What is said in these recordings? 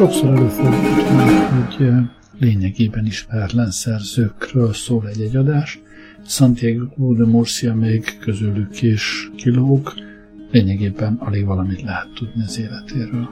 Sokszor előfordult már, hogy lényegében ismeretlen szerzőkről szól egy-egy adás. Santiago de Murcia még közülük is kilóg, lényegében alig valamit lehet tudni az életéről.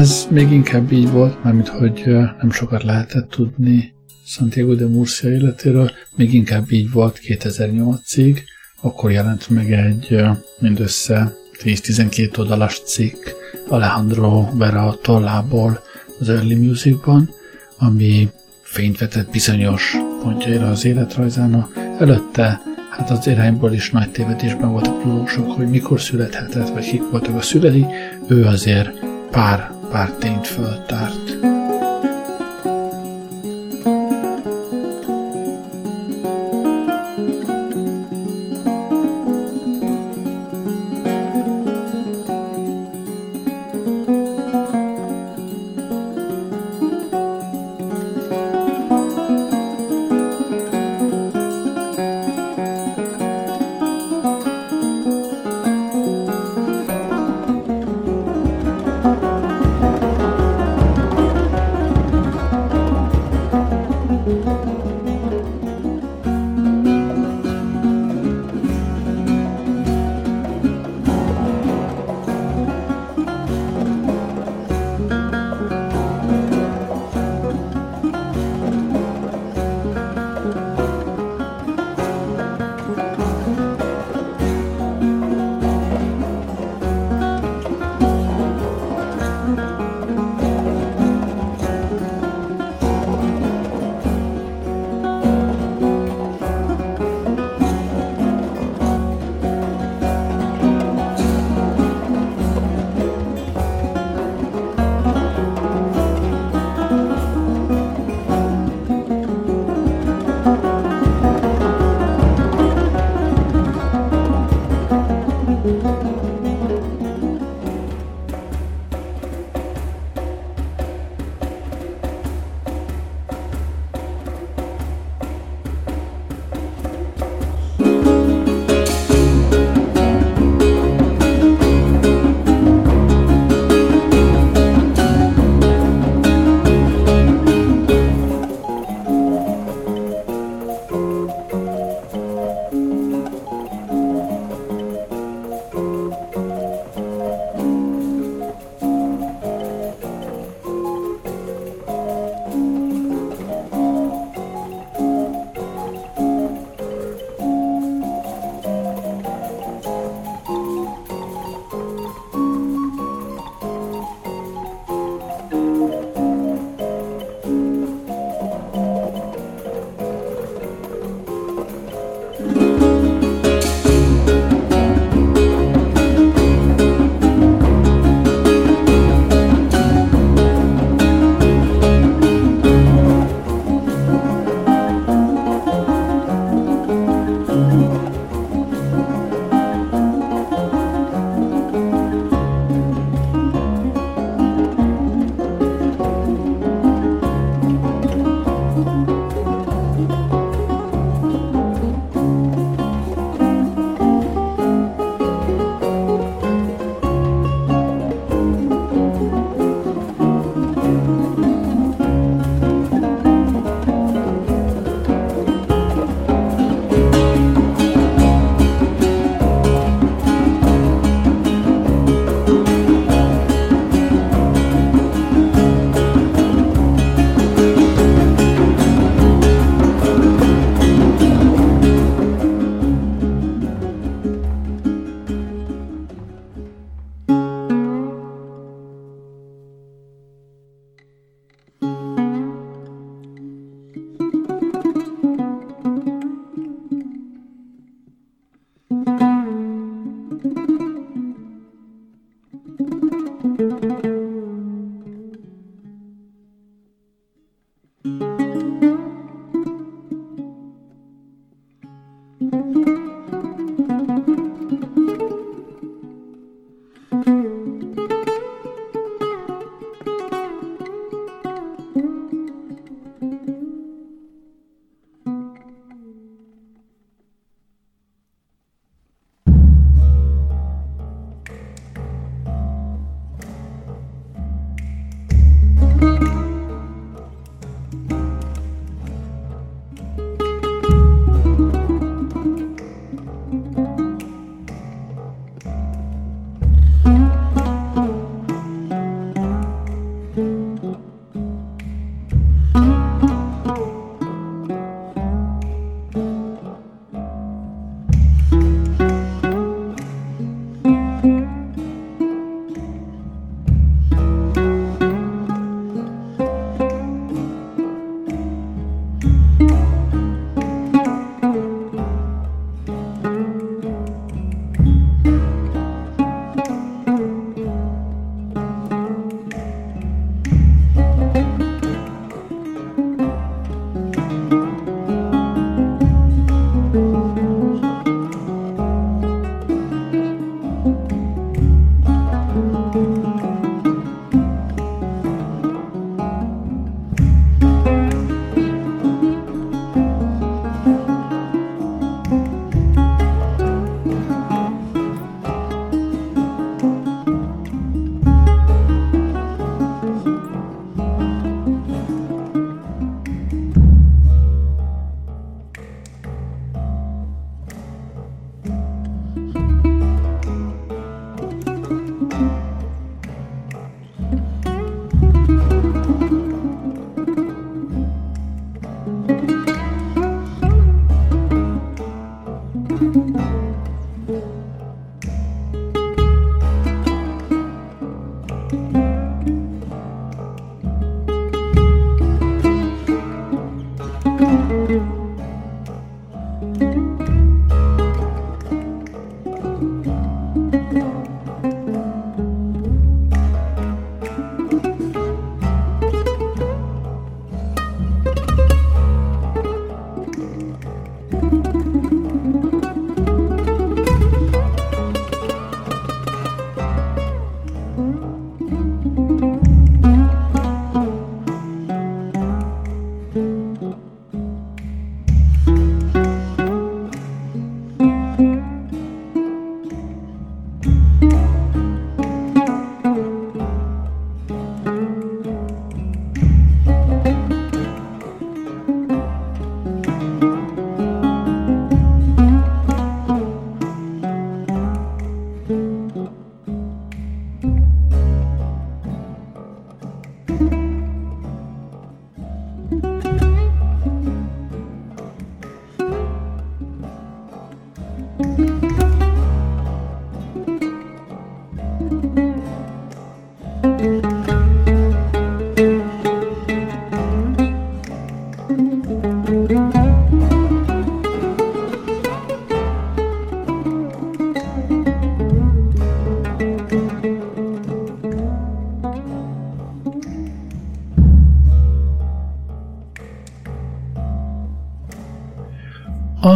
Ez még inkább így volt, mármint hogy nem sokat lehetett tudni Santiago de Murcia életéről, még inkább így volt 2008-ig, akkor jelent meg egy mindössze 10-12 oldalas cikk Alejandro Vera tollából az Early Musicban, ami fényt vetett bizonyos pontjaira az életrajzának. Előtte hát az irányból is nagy tévedésben voltak tudósok, hogy mikor születhetett, vagy kik voltak a szülei, ő azért pár tényt föltárt.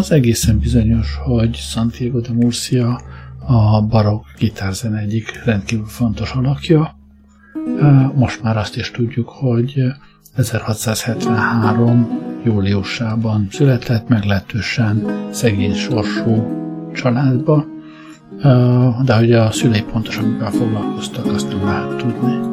az egészen bizonyos, hogy Santiago de Murcia a barokk gitárzene egyik rendkívül fontos alakja. Most már azt is tudjuk, hogy 1673. júliusában született, meglehetősen szegény sorsú családba, de hogy a szülei pontosan mivel foglalkoztak, azt nem lehet tudni.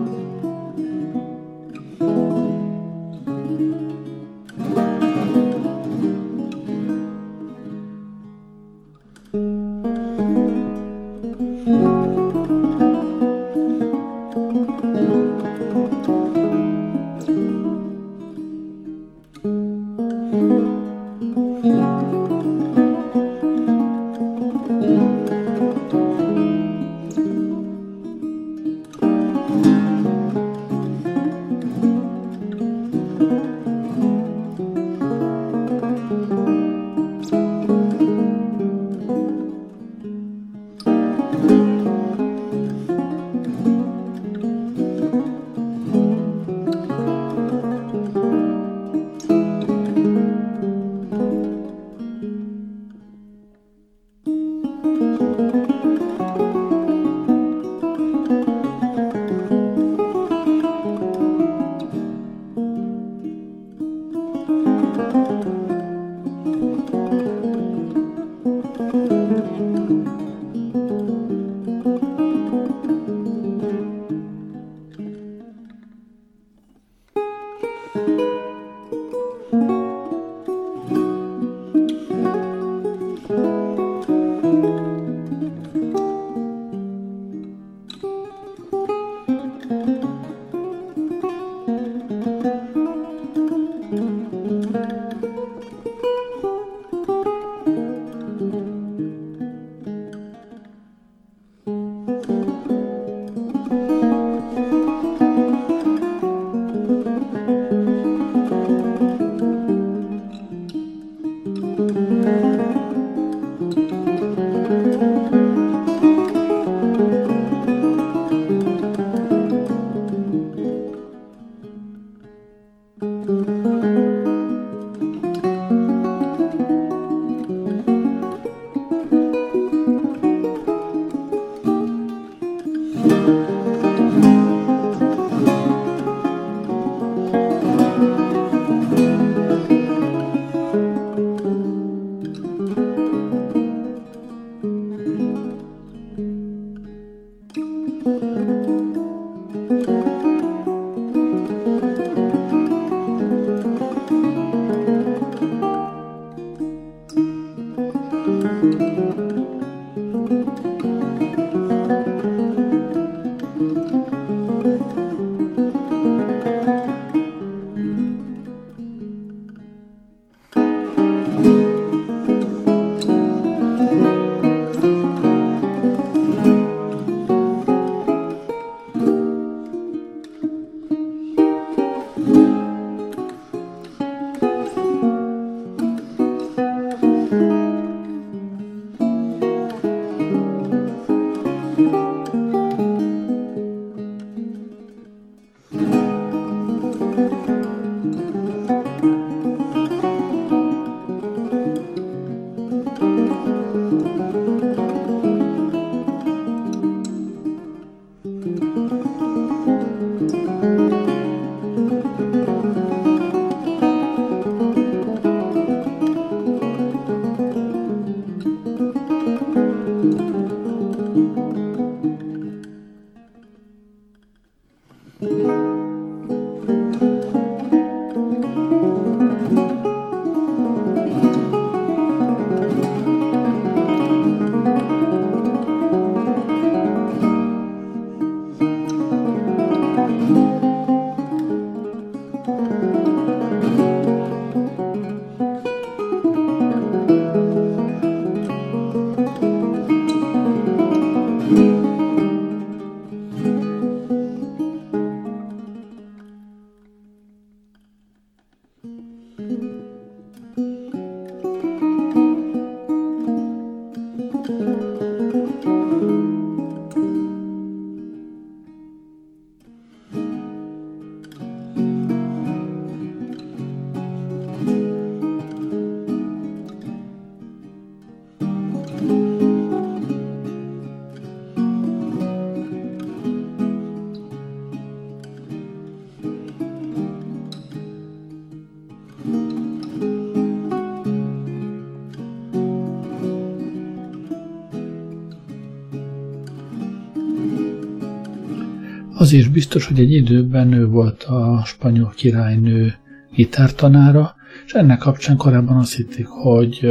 Az is biztos, hogy egy időben ő volt a spanyol királynő gitártanára, és ennek kapcsán korábban azt hitték, hogy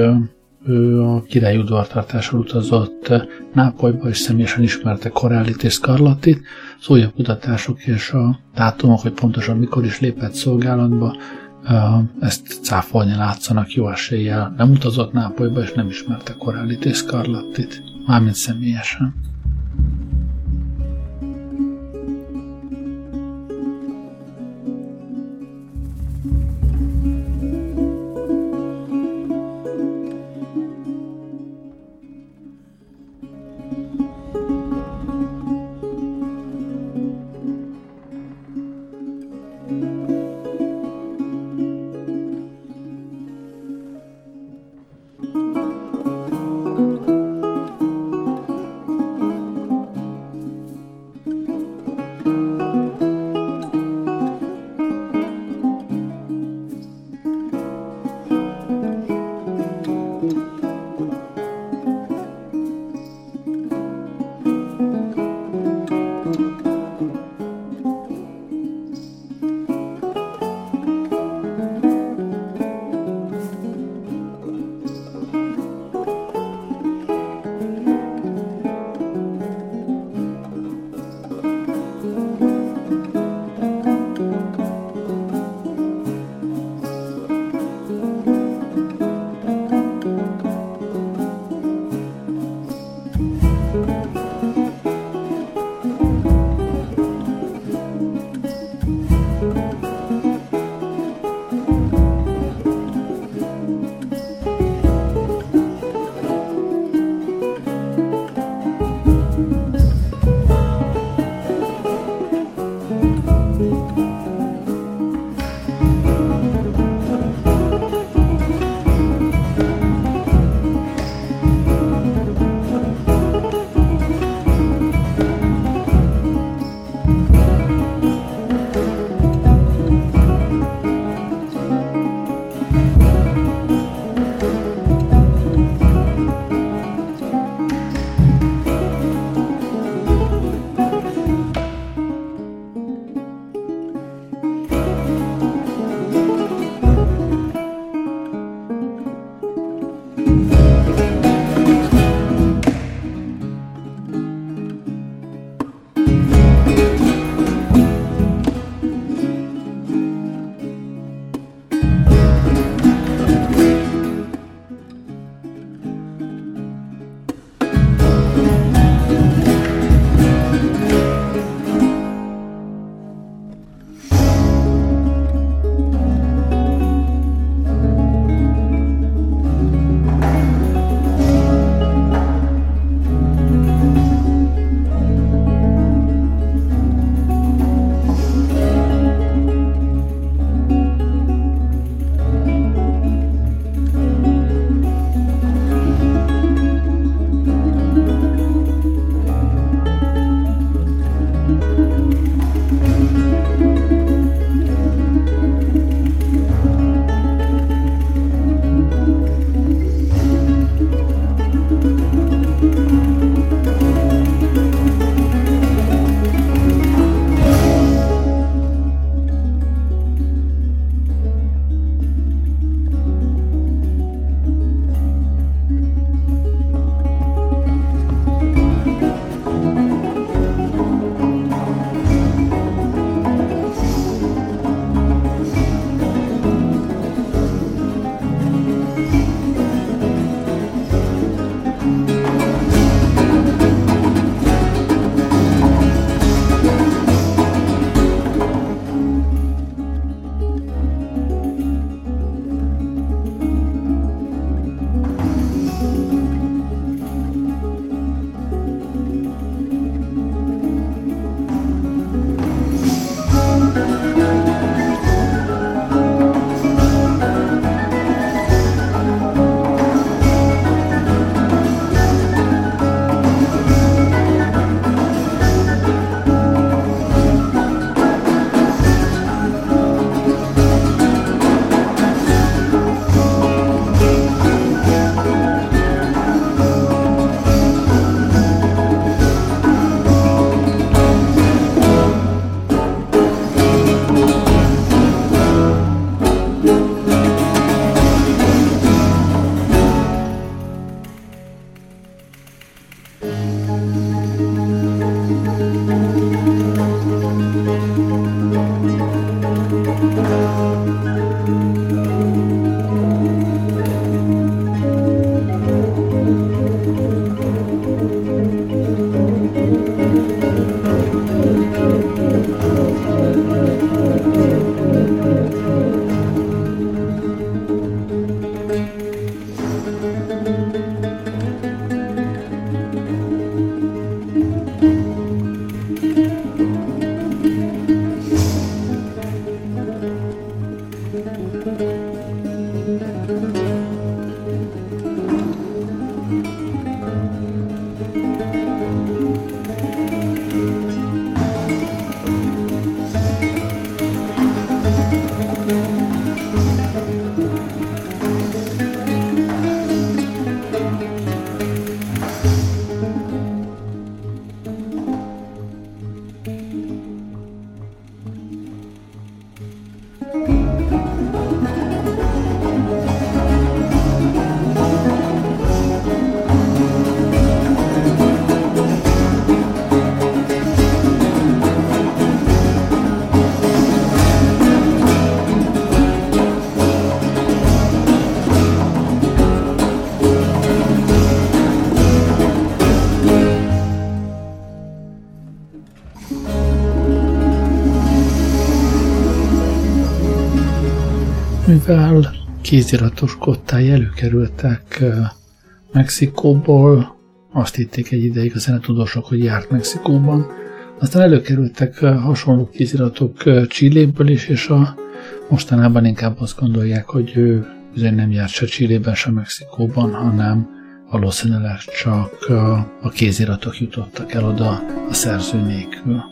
ő a királyi udvartartással utazott Nápolyba, és személyesen ismerte Corellit és Scarlattit. Az újabb kutatások és a dátumok, hogy pontosan mikor is lépett szolgálatba, ezt cáfolni látszanak, jó eséllyel nem utazott Nápolyba, és nem ismerte Corellit és Scarlattit, mármint személyesen. Mivel kéziratos kottály előkerültek Mexikóból, azt hitték egy ideig a zenetudósok, hogy járt Mexikóban, aztán előkerültek hasonló kéziratok Chiléből is, és mostanában inkább azt gondolják, hogy ő bizony nem járt se Chilében, se Mexikóban, hanem valószínűleg csak a kéziratok jutottak el oda a szerző nélkül.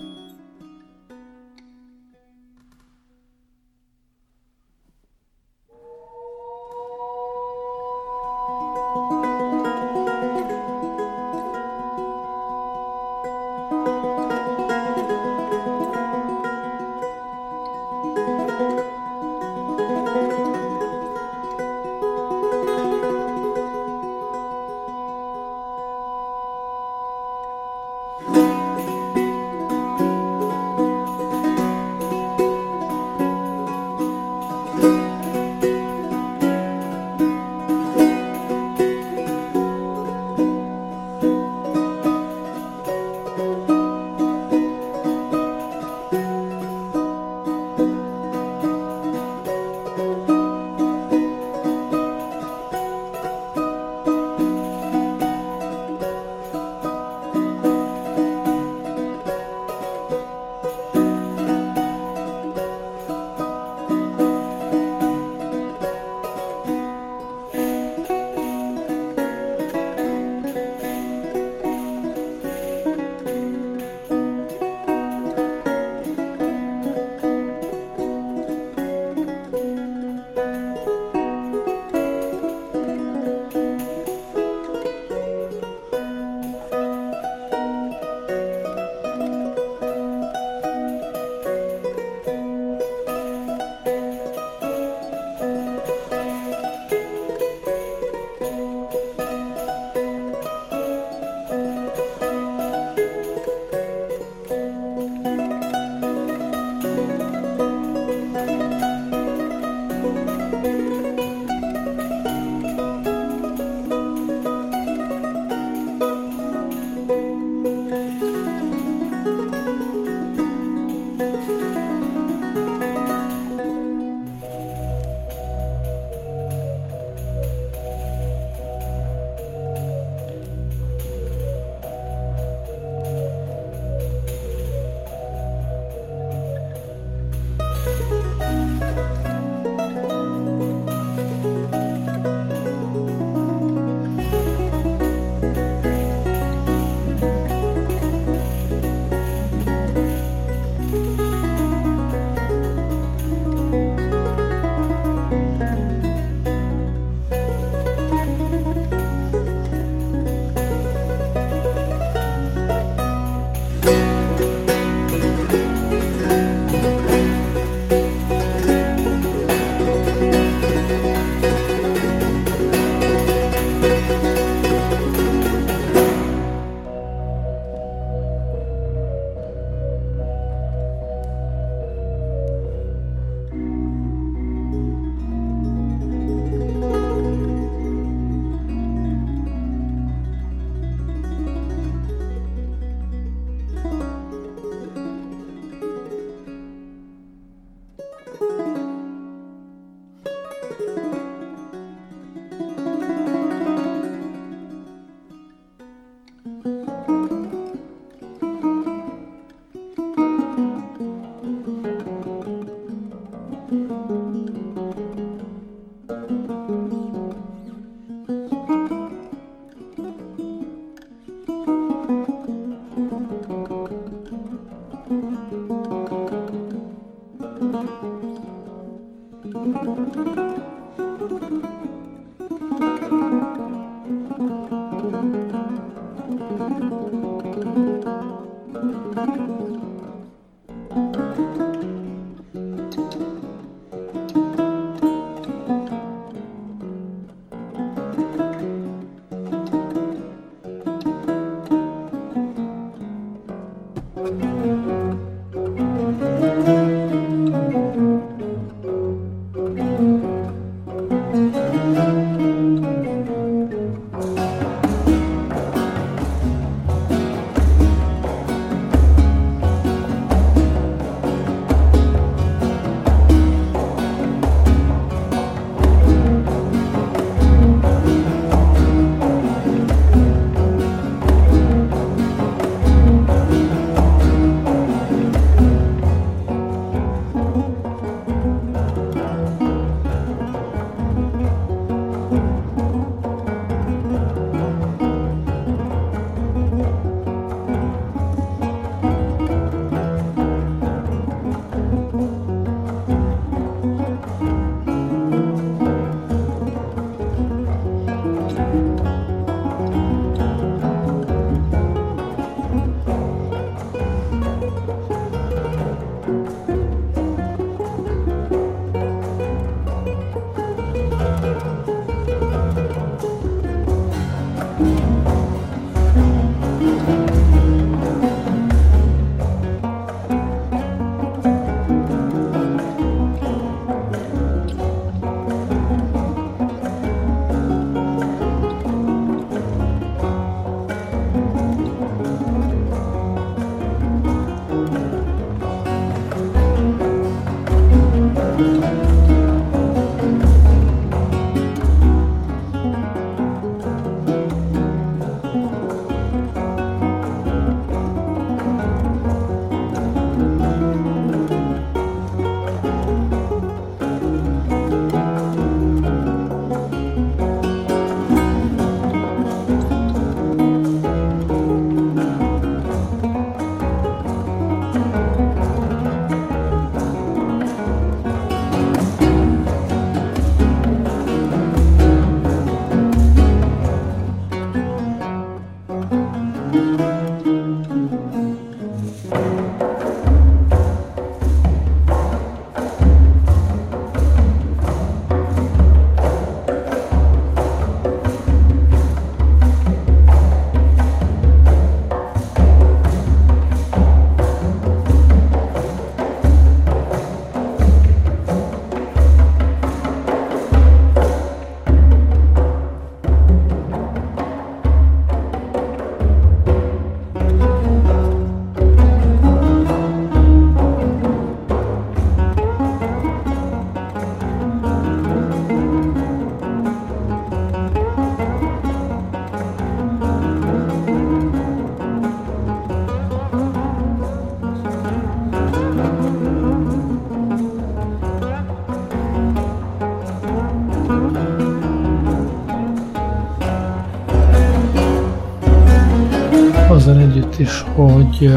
Azzal együtt is, hogy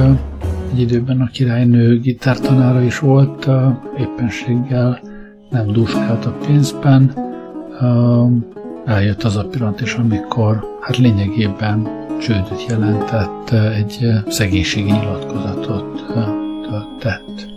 egy időben a királynő gitártanára is volt, éppenséggel nem dúskált a pénzben. Eljött az a pillanat is, amikor lényegében csődöt jelentett, egy szegénységi nyilatkozatot tett.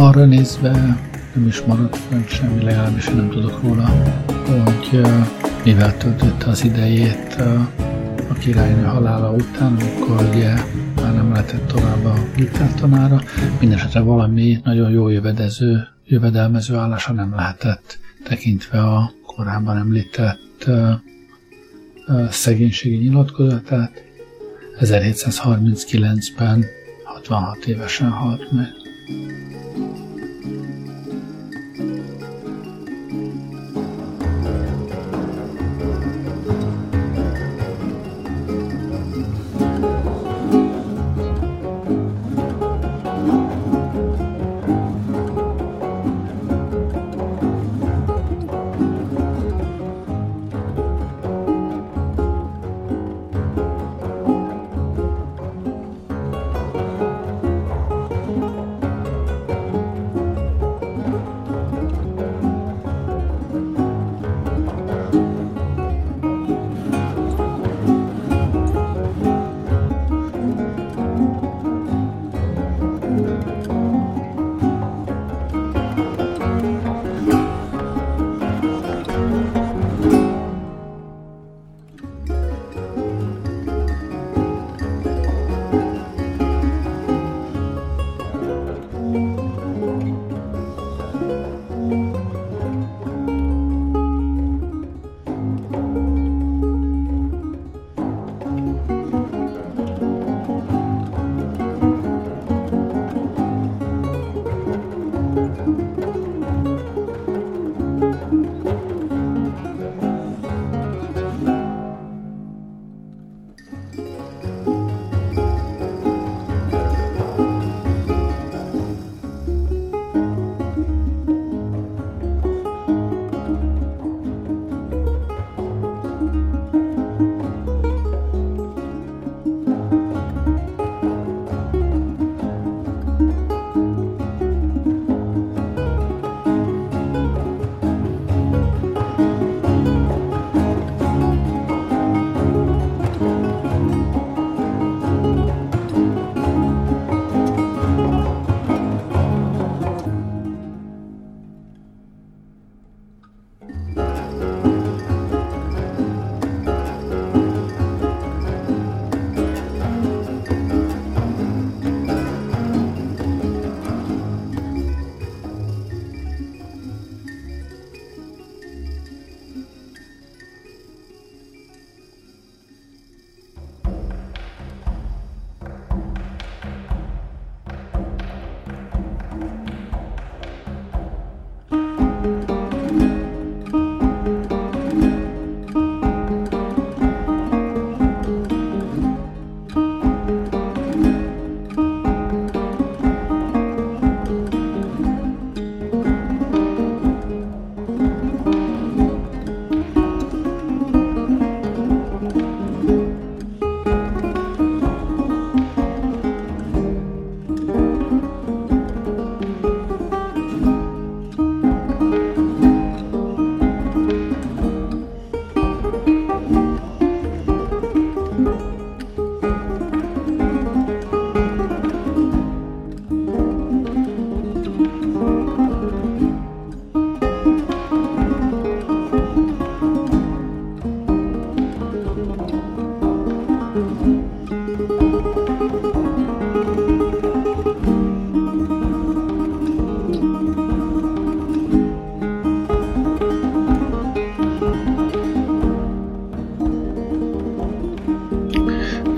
arra nézve nem is maradt fenn semmi, legalábbis én nem tudok róla, hogy mivel töltötte az idejét a királynő halála után, amikor ugye már nem lehetett tovább a gitártanára, mindesetre valami nagyon jó jövedelmező állása nem lehetett, tekintve a korábban említett szegénységi nyilatkozatát. 1739-ben 66 évesen halt meg.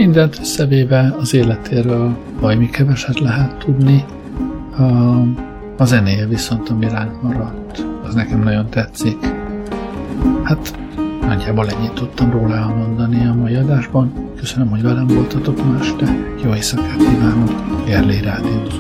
Mindent összevéve az életéről valami keveset lehet tudni, a zenéje viszont, ami ránk maradt, az nekem nagyon tetszik. Hát nagyjából ennyit tudtam róla elmondani a mai adásban. Köszönöm, hogy velem voltatok ma este, jó éjszakát kívánok, Gerlei rádiózunk.